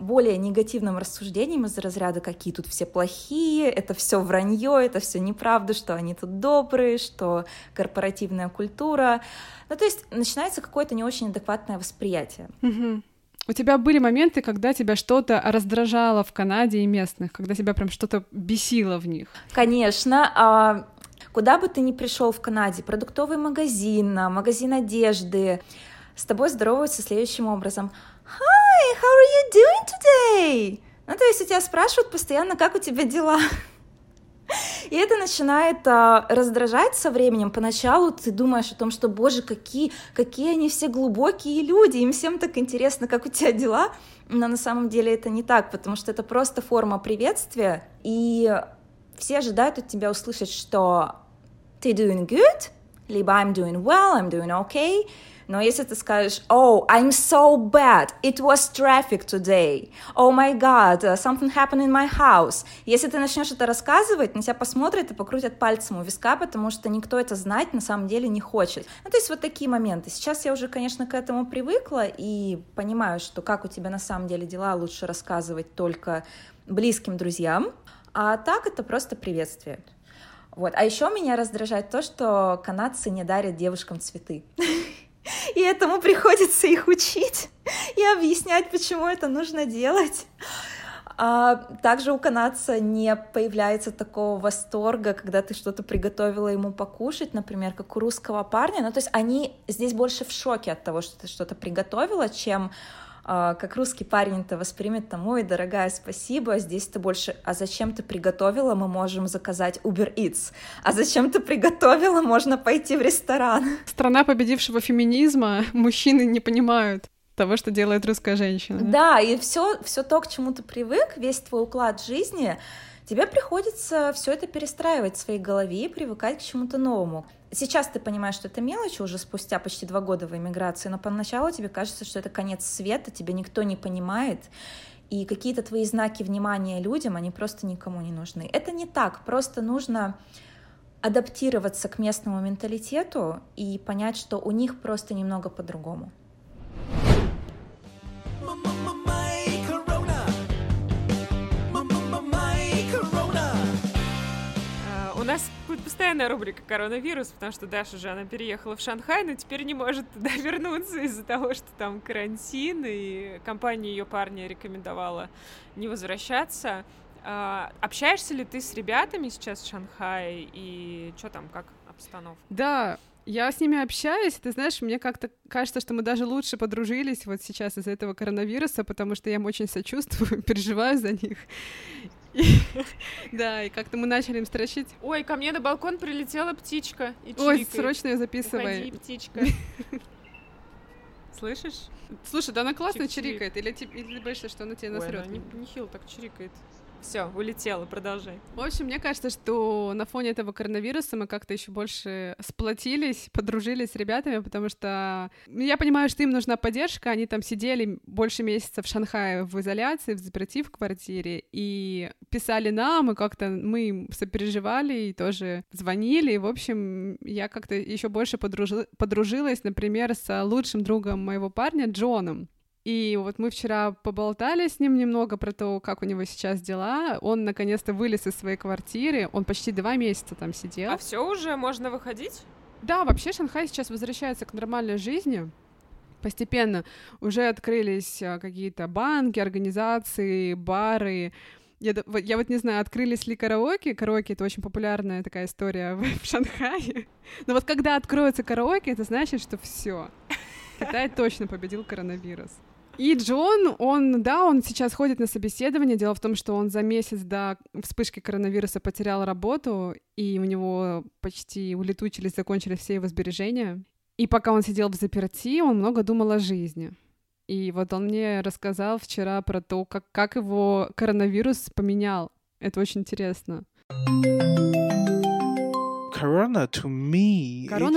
более негативным рассуждениям из разряда, какие тут все плохие, это все вранье, это все неправда, что они тут добрые, что корпоративная культура. То есть начинается какое-то не очень адекватное восприятие. Угу. У тебя были моменты, когда тебя что-то раздражало в Канаде и местных, когда тебя прям что-то бесило в них? Конечно, куда бы ты ни пришел в Канаде, продуктовый магазин, магазин одежды, с тобой здороваются следующим образом. Hi, how are you doing today? Ну, то есть у тебя спрашивают постоянно, как у тебя дела. И это начинает раздражать со временем. Поначалу ты думаешь о том, что, боже, какие они все глубокие люди, им всем так интересно, как у тебя дела. Но на самом деле это не так, потому что это просто форма приветствия. И все ожидают от тебя услышать, что ты doing good, либо I'm doing well, I'm doing okay. Но если ты скажешь, oh, I'm so bad, it was traffic today, oh my god, something happened in my house. Если ты начнешь это рассказывать, на тебя посмотрят и покрутят пальцем у виска, потому что никто это знать на самом деле не хочет. Ну, то есть вот такие моменты. Сейчас я уже, конечно, к этому привыкла и понимаю, что как у тебя на самом деле дела, лучше рассказывать только близким друзьям, а так это просто приветствие. Вот. А еще меня раздражает то, что канадцы не дарят девушкам цветы. И этому приходится их учить и объяснять, почему это нужно делать. Также у канадца не появляется такого восторга, когда ты что-то приготовила ему покушать, например, как у русского парня. Ну, то есть они здесь больше в шоке от того, что ты что-то приготовила, чем как русский парень это воспримет там, ой, дорогая, спасибо, здесь ты больше, а зачем ты приготовила, мы можем заказать Uber Eats, а зачем ты приготовила, можно пойти в ресторан. Страна победившего феминизма, мужчины не понимают того, что делает русская женщина. Да, и все то, к чему ты привык, весь твой уклад жизни, тебе приходится все это перестраивать в своей голове и привыкать к чему-то новому. Сейчас ты понимаешь, что это мелочи уже спустя почти 2 года в эмиграции, но поначалу тебе кажется, что это конец света, тебя никто не понимает, и какие-то твои знаки внимания людям, они просто никому не нужны. Это не так, просто нужно адаптироваться к местному менталитету и понять, что у них просто немного по-другому. У нас будет постоянная рубрика «Коронавирус», потому что Даша же, она переехала в Шанхай, но теперь не может туда вернуться из-за того, что там карантин, и компания ее парня рекомендовала не возвращаться. Общаешься ли ты с ребятами сейчас в Шанхае, и что там, как обстановка? Да, я с ними общаюсь, ты знаешь, мне как-то кажется, что мы даже лучше подружились вот сейчас из-за этого коронавируса, потому что я им очень сочувствую, переживаю за них. Да, и как-то мы начали им строчить. Ой, ко мне на балкон прилетела птичка и чирикает. Ой, срочно ее записывай. Уходи, птичка. Слышишь? Слушай, да она классно чирикает. Или ты боишься, что она тебе насрет? Ой, она нехило так чирикает. Все, улетела, продолжай. В общем, мне кажется, что на фоне этого коронавируса мы как-то еще больше сплотились, подружились с ребятами, потому что я понимаю, что им нужна поддержка. Они там сидели больше месяца в Шанхае в изоляции, в заперти в квартире, и писали нам, и как-то мы им сопереживали, и тоже звонили. И, в общем, я как-то еще больше подружилась, например, с лучшим другом моего парня Джоном. И вот мы вчера поболтали с ним немного про то, как у него сейчас дела. Он наконец-то вылез из своей квартиры. Он почти 2 месяца там сидел. А все уже? Можно выходить? Да, вообще Шанхай сейчас возвращается к нормальной жизни. Постепенно уже открылись какие-то банки, организации, бары. Я вот не знаю, открылись ли караоке. Караоке — это очень популярная такая история в Шанхае. Но вот когда откроется караоке, это значит, что все. Китай точно победил коронавирус. И Джон, он сейчас ходит на собеседование. Дело в том, что он за месяц до вспышки коронавируса потерял работу, и у него почти улетучились, закончились все его сбережения. И пока он сидел в заперти, он много думал о жизни. И вот он мне рассказал вчера про то, как его коронавирус поменял. Это очень интересно. Корона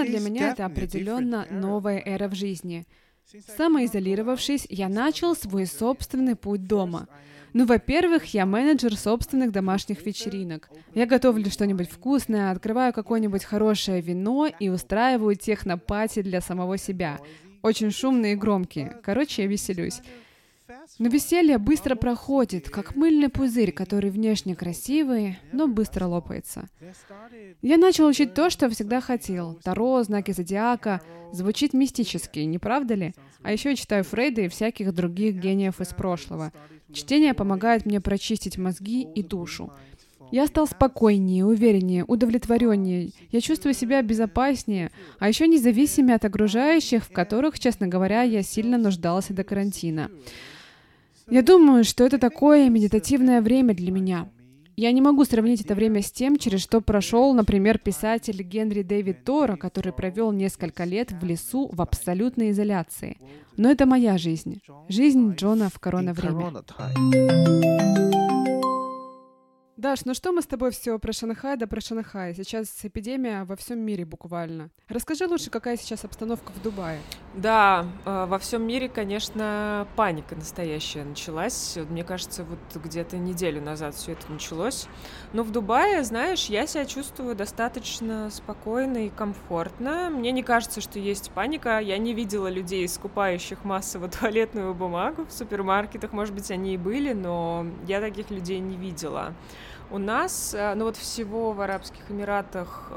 для меня — это определенно новая эра в жизни. Самоизолировавшись, я начал свой собственный путь дома. Ну, во-первых, я менеджер собственных домашних вечеринок. Я готовлю что-нибудь вкусное, открываю какое-нибудь хорошее вино и устраиваю технопати для самого себя. Очень шумные и громкие. Короче, я веселюсь. Но веселье быстро проходит, как мыльный пузырь, который внешне красивый, но быстро лопается. Я начал учить то, что всегда хотел. Таро, знаки зодиака. Звучит мистически, не правда ли? А еще я читаю Фрейда и всяких других гениев из прошлого. Чтение помогает мне прочистить мозги и душу. Я стал спокойнее, увереннее, удовлетвореннее. Я чувствую себя безопаснее, а еще независимее от окружающих, в которых, честно говоря, я сильно нуждался до карантина. Я думаю, что это такое медитативное время для меня. Я не могу сравнить это время с тем, через что прошел, например, писатель Генри Дэвид Торо, который провел несколько лет в лесу в абсолютной изоляции. Но это моя жизнь. Жизнь Джона в коронавирус. Даш, ну что мы с тобой все про Шанхай да про Шанхай. Сейчас эпидемия во всем мире буквально. Расскажи лучше, какая сейчас обстановка в Дубае. Да, во всем мире, конечно, паника настоящая началась. Мне кажется, вот где-то неделю назад все это началось. Но в Дубае, знаешь, я себя чувствую достаточно спокойно и комфортно. Мне не кажется, что есть паника. Я не видела людей, скупающих массово туалетную бумагу в супермаркетах. Может быть, они и были, но я таких людей не видела. У нас, ну вот всего в Арабских Эмиратах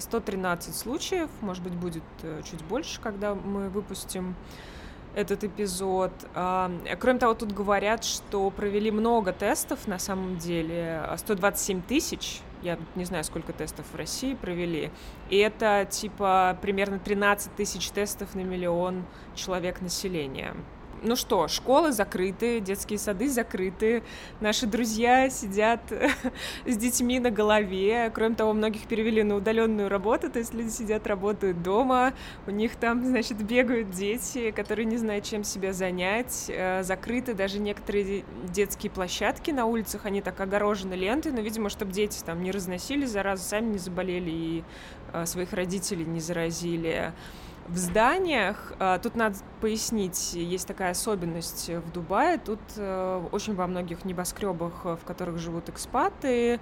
113 случаев, может быть, будет чуть больше, когда мы выпустим этот эпизод. Кроме того, тут говорят, что провели много тестов, на самом деле 127 тысяч, я не знаю, сколько тестов в России провели, и это типа примерно 13 тысяч тестов на миллион человек населения. Ну что, школы закрыты, детские сады закрыты, наши друзья сидят с детьми на голове, кроме того, многих перевели на удаленную работу, то есть люди сидят, работают дома, у них там, значит, бегают дети, которые не знают, чем себя занять, закрыты даже некоторые детские площадки на улицах, они так огорожены лентой, но, видимо, чтобы дети там не разносили заразу, сами не заболели и своих родителей не заразили. В зданиях, тут надо пояснить, есть такая особенность в Дубае, тут очень во многих небоскребах, в которых живут экспаты,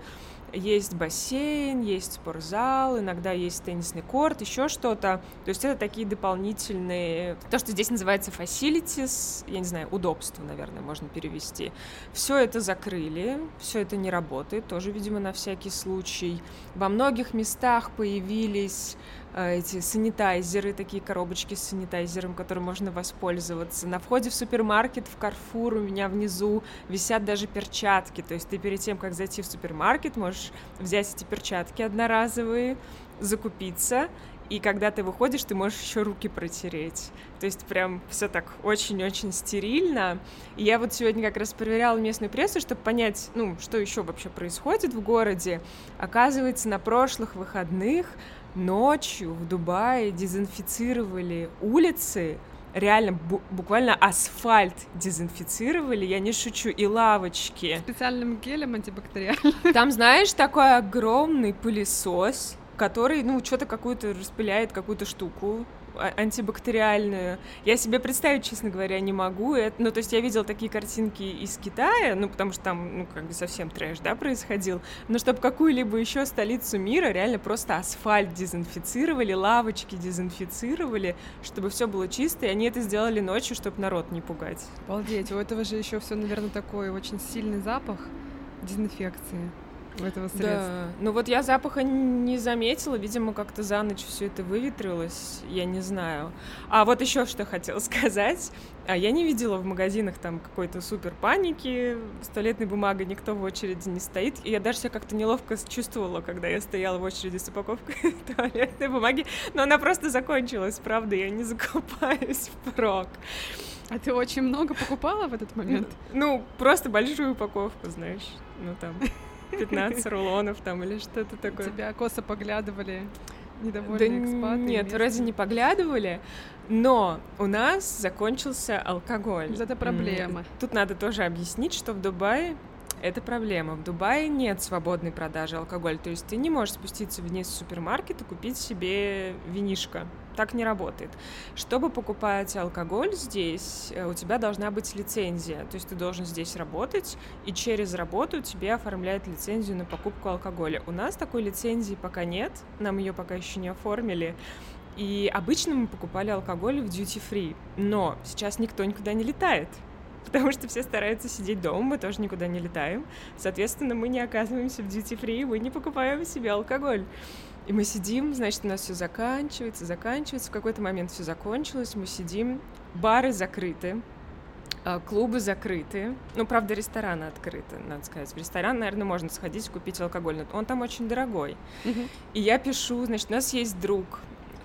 есть бассейн, есть спортзал, иногда есть теннисный корт, еще что-то. То есть это такие дополнительные, то, что здесь называется facilities, я не знаю, удобство, наверное, можно перевести. Все это закрыли, все это не работает, тоже, видимо, на всякий случай. Во многих местах появились эти санитайзеры, такие коробочки с санитайзером, которым можно воспользоваться. На входе в супермаркет, в Карфур, у меня внизу висят даже перчатки. То есть ты перед тем, как зайти в супермаркет, можешь взять эти перчатки одноразовые, закупиться, и когда ты выходишь, ты можешь еще руки протереть. То есть прям все так очень-очень стерильно. И я вот сегодня как раз проверяла местную прессу, чтобы понять, ну, что еще вообще происходит в городе. Оказывается, на прошлых выходных ночью в Дубае дезинфицировали улицы, реально буквально асфальт дезинфицировали, я не шучу, и лавочки. Специальным гелем антибактериальным. Там, знаешь, такой огромный пылесос, который, ну, что-то какую-то распыляет, какую-то штуку антибактериальную. Я себе представить, честно говоря, не могу. Ну, то есть я видела такие картинки из Китая, ну, потому что там, ну, как бы совсем трэш, да, происходил. Но чтобы какую-либо еще столицу мира реально просто асфальт дезинфицировали, лавочки дезинфицировали, чтобы все было чисто, и они это сделали ночью, чтобы народ не пугать. Обалдеть, у этого же еще все, наверное, такой очень сильный запах дезинфекции. Этого средства. Да. Ну вот я запаха не заметила, видимо, как-то за ночь все это выветрилось, я не знаю. А вот еще что хотела сказать. Я не видела в магазинах там какой-то супер паники, с туалетной бумагой никто в очереди не стоит. И я даже себя как-то неловко чувствовала, когда я стояла в очереди с упаковкой туалетной бумаги, но она просто закончилась, правда, я не закупаюсь впрок. А ты очень много покупала в этот момент? Ну, просто большую упаковку, знаешь, ну там... 15 рулонов там или что-то такое. Тебя косо поглядывали недовольные экспаты? Нет, местные. Вроде не поглядывали, но у нас закончился алкоголь. Это проблема. Тут надо тоже объяснить, что в Дубае это проблема. В Дубае нет свободной продажи алкоголя, то есть ты не можешь спуститься вниз в супермаркет и купить себе винишко. Так не работает. Чтобы покупать алкоголь здесь, у тебя должна быть лицензия. То есть ты должен здесь работать, и через работу тебе оформляют лицензию на покупку алкоголя. У нас такой лицензии пока нет, нам ее пока еще не оформили. И обычно мы покупали алкоголь в duty-free. Но сейчас никто никуда не летает, потому что все стараются сидеть дома, мы тоже никуда не летаем. Соответственно, мы не оказываемся в duty-free, мы не покупаем себе алкоголь. И мы сидим, значит, у нас все заканчивается, в какой-то момент все закончилось, мы сидим, бары закрыты, клубы закрыты, ну, правда, рестораны открыты, надо сказать. В ресторан, наверное, можно сходить и купить алкоголь, но он там очень дорогой. И я пишу, значит, у нас есть друг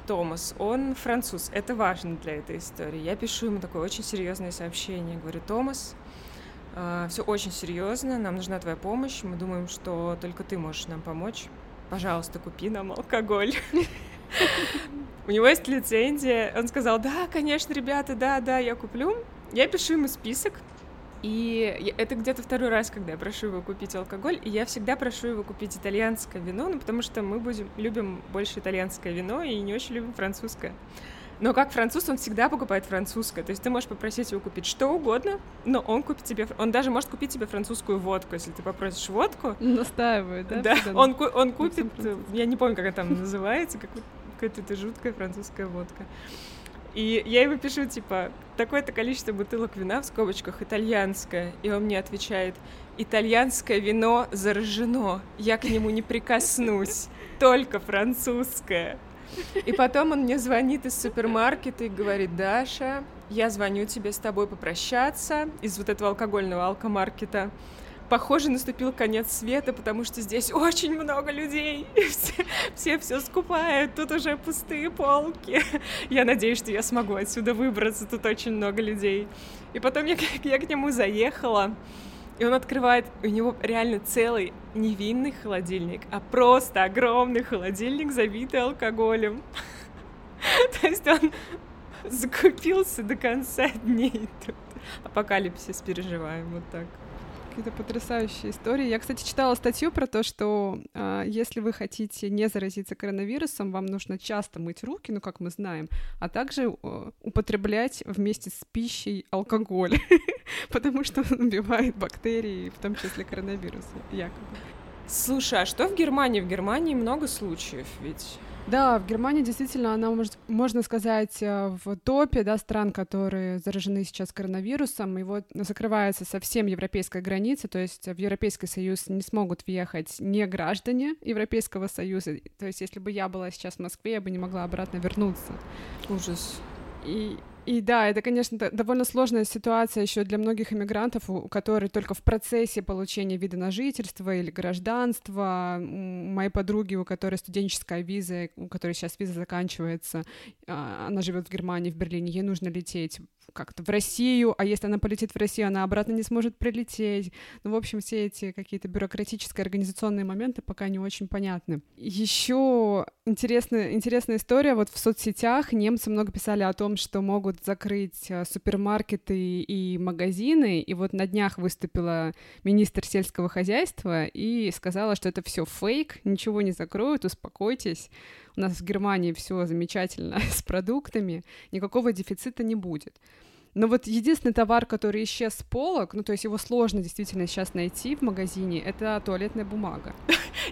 Томас, он француз, это важно для этой истории. Я пишу ему такое очень серьезное сообщение, говорю: Томас, Все очень серьезно, нам нужна твоя помощь. Мы думаем, что только ты можешь нам помочь. Пожалуйста, купи нам алкоголь. У него есть лицензия. Он сказал, да, конечно, ребята, да, я куплю. Я пишу ему список. И это где-то второй раз, когда я прошу его купить алкоголь. И я всегда прошу его купить итальянское вино, ну, потому что мы любим больше итальянское вино и не очень любим французское. Но как француз, он всегда покупает французское. То есть ты можешь попросить его купить что угодно, но он купит тебе... Он даже может купить тебе французскую водку, если ты попросишь водку. Настаивает, да? Да, он купит... Я не помню, как она там называется, какая-то жуткая французская водка. И я ему пишу, типа, такое-то количество бутылок вина в скобочках итальянское. И он мне отвечает, итальянское вино заражено, я к нему не прикоснусь, только французское. И потом он мне звонит из супермаркета и говорит, Даша, я звоню тебе с тобой попрощаться из вот этого алкогольного алкомаркета. Похоже, наступил конец света, потому что здесь очень много людей, все все скупают, тут уже пустые полки. Я надеюсь, что я смогу отсюда выбраться, тут очень много людей. И потом я к нему заехала, и он открывает, у него реально целый невинный холодильник, а просто огромный холодильник, забитый алкоголем. То есть он закупился до конца дней тут. Апокалипсис переживаем, вот так. Какие-то потрясающие истории. Я, кстати, читала статью про то, что если вы хотите не заразиться коронавирусом, вам нужно часто мыть руки, ну, как мы знаем, а также употреблять вместе с пищей алкоголь, потому что он убивает бактерии, в том числе коронавирусы, якобы. Слушай, а что в Германии? В Германии много случаев ведь... Да, в Германии действительно она, можно сказать, в топе, да, стран, которые заражены сейчас коронавирусом, и вот закрывается совсем европейская граница, то есть в Европейский Союз не смогут въехать не граждане Европейского Союза, то есть если бы я была сейчас в Москве, я бы не могла обратно вернуться. Ужас. И да, это, конечно, довольно сложная ситуация еще для многих иммигрантов, которые только в процессе получения вида на жительство или гражданства. Моей подруги, у которой студенческая виза, у которой сейчас виза заканчивается, она живет в Германии, в Берлине, ей нужно лететь как-то в Россию, а если она полетит в Россию, она обратно не сможет прилететь. Ну, в общем, все эти какие-то бюрократические, организационные моменты пока не очень понятны. Еще интересная история. Вот в соцсетях немцы много писали о том, что могут закрыть супермаркеты и магазины, и вот на днях выступила министр сельского хозяйства и сказала, что это все фейк, ничего не закроют, успокойтесь. У нас в Германии все замечательно с продуктами, никакого дефицита не будет. Но вот единственный товар, который исчез с полок, ну, то есть его сложно действительно сейчас найти в магазине, это туалетная бумага.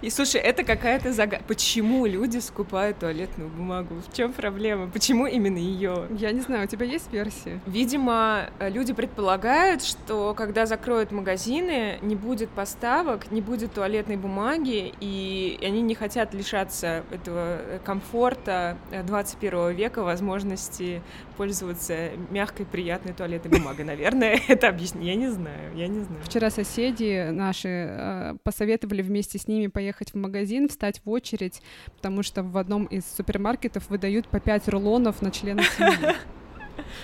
И, слушай, это какая-то загадка. Почему люди скупают туалетную бумагу? В чем проблема? Почему именно ее? Я не знаю, у тебя есть версия? Видимо, люди предполагают, что когда закроют магазины, не будет поставок, не будет туалетной бумаги, и они не хотят лишаться этого комфорта 21 века, возможности пользоваться мягкой, приятной туалетной бумагой. Наверное, это объяснение. Я не знаю. Вчера соседи наши посоветовали вместе с ними поехать в магазин, встать в очередь, потому что в одном из супермаркетов выдают по 5 рулонов на члена семьи.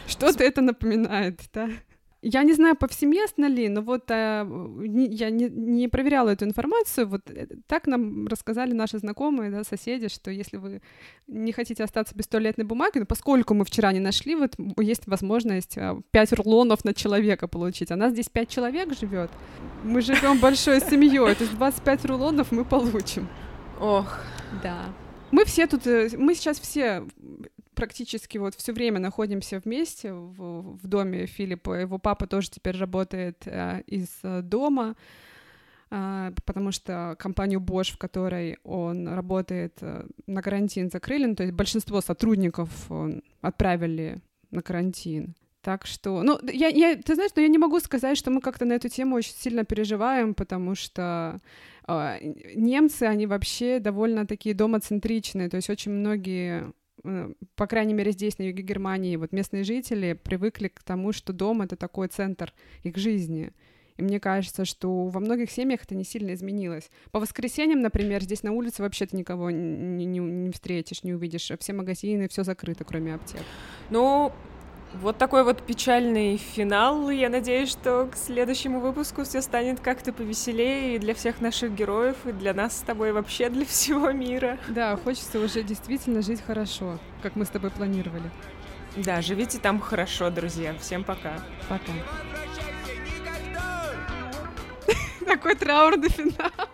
Что-то это напоминает, да? Я не знаю, повсеместно ли, но вот я не проверяла эту информацию. Вот так нам рассказали наши знакомые, да, соседи, что если вы не хотите остаться без туалетной бумаги, но поскольку мы вчера не нашли, вот есть возможность 5 рулонов на человека получить. А нас здесь 5 человек живет. Мы живем большой семьей, то есть 25 рулонов мы получим. Ох, да. Мы сейчас все практически вот все время находимся вместе в доме Филиппа. Его папа тоже теперь работает из дома, потому что компанию Bosch, в которой он работает, на карантин закрыли. Ну, то есть большинство сотрудников отправили на карантин. Так что, ну, ты знаешь, но я не могу сказать, что мы как-то на эту тему очень сильно переживаем, потому что немцы, они вообще довольно такие домоцентричные, то есть очень многие, по крайней мере здесь, на юге Германии, вот местные жители привыкли к тому, что дом — это такой центр их жизни. И мне кажется, что во многих семьях это не сильно изменилось. По воскресеньям, например, здесь на улице вообще ты никого не встретишь, не увидишь. Все магазины, все закрыто, кроме аптек. Ну... Вот такой вот печальный финал. Я надеюсь, что к следующему выпуску все станет как-то повеселее и для всех наших героев, и для нас с тобой, и вообще для всего мира. Да, хочется уже действительно жить хорошо, как мы с тобой планировали. Да, живите там хорошо, друзья. Всем пока. Пока. Такой траурный финал.